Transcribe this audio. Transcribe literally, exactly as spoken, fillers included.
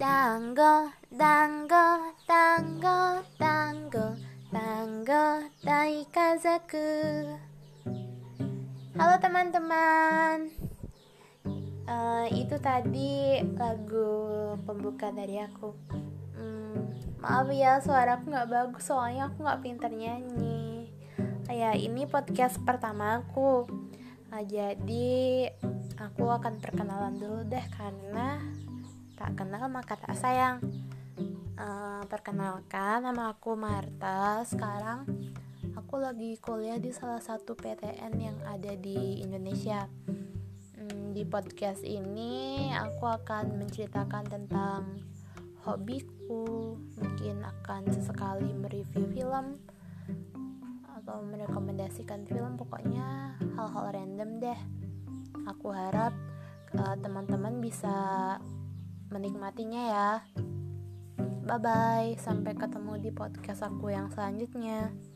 Dango, dango, dango, dango, dango daikazaku. Halo teman-teman, uh, itu tadi lagu pembuka dari aku. hmm, Maaf ya, suara aku gak bagus soalnya aku gak pintar nyanyi. uh, Ya, ini podcast pertama aku. uh, Jadi aku akan perkenalan dulu deh, karena tak kenal maka tak sayang. Uh, perkenalkan, nama aku Marta. Sekarang aku lagi kuliah di salah satu P T N yang ada di Indonesia. Hmm, di podcast ini aku akan menceritakan tentang hobiku, mungkin akan sesekali mereview film atau merekomendasikan film, pokoknya hal-hal random deh. Aku harap uh, teman-teman bisa menikmatinya ya. Bye bye, sampai ketemu di podcast aku yang selanjutnya.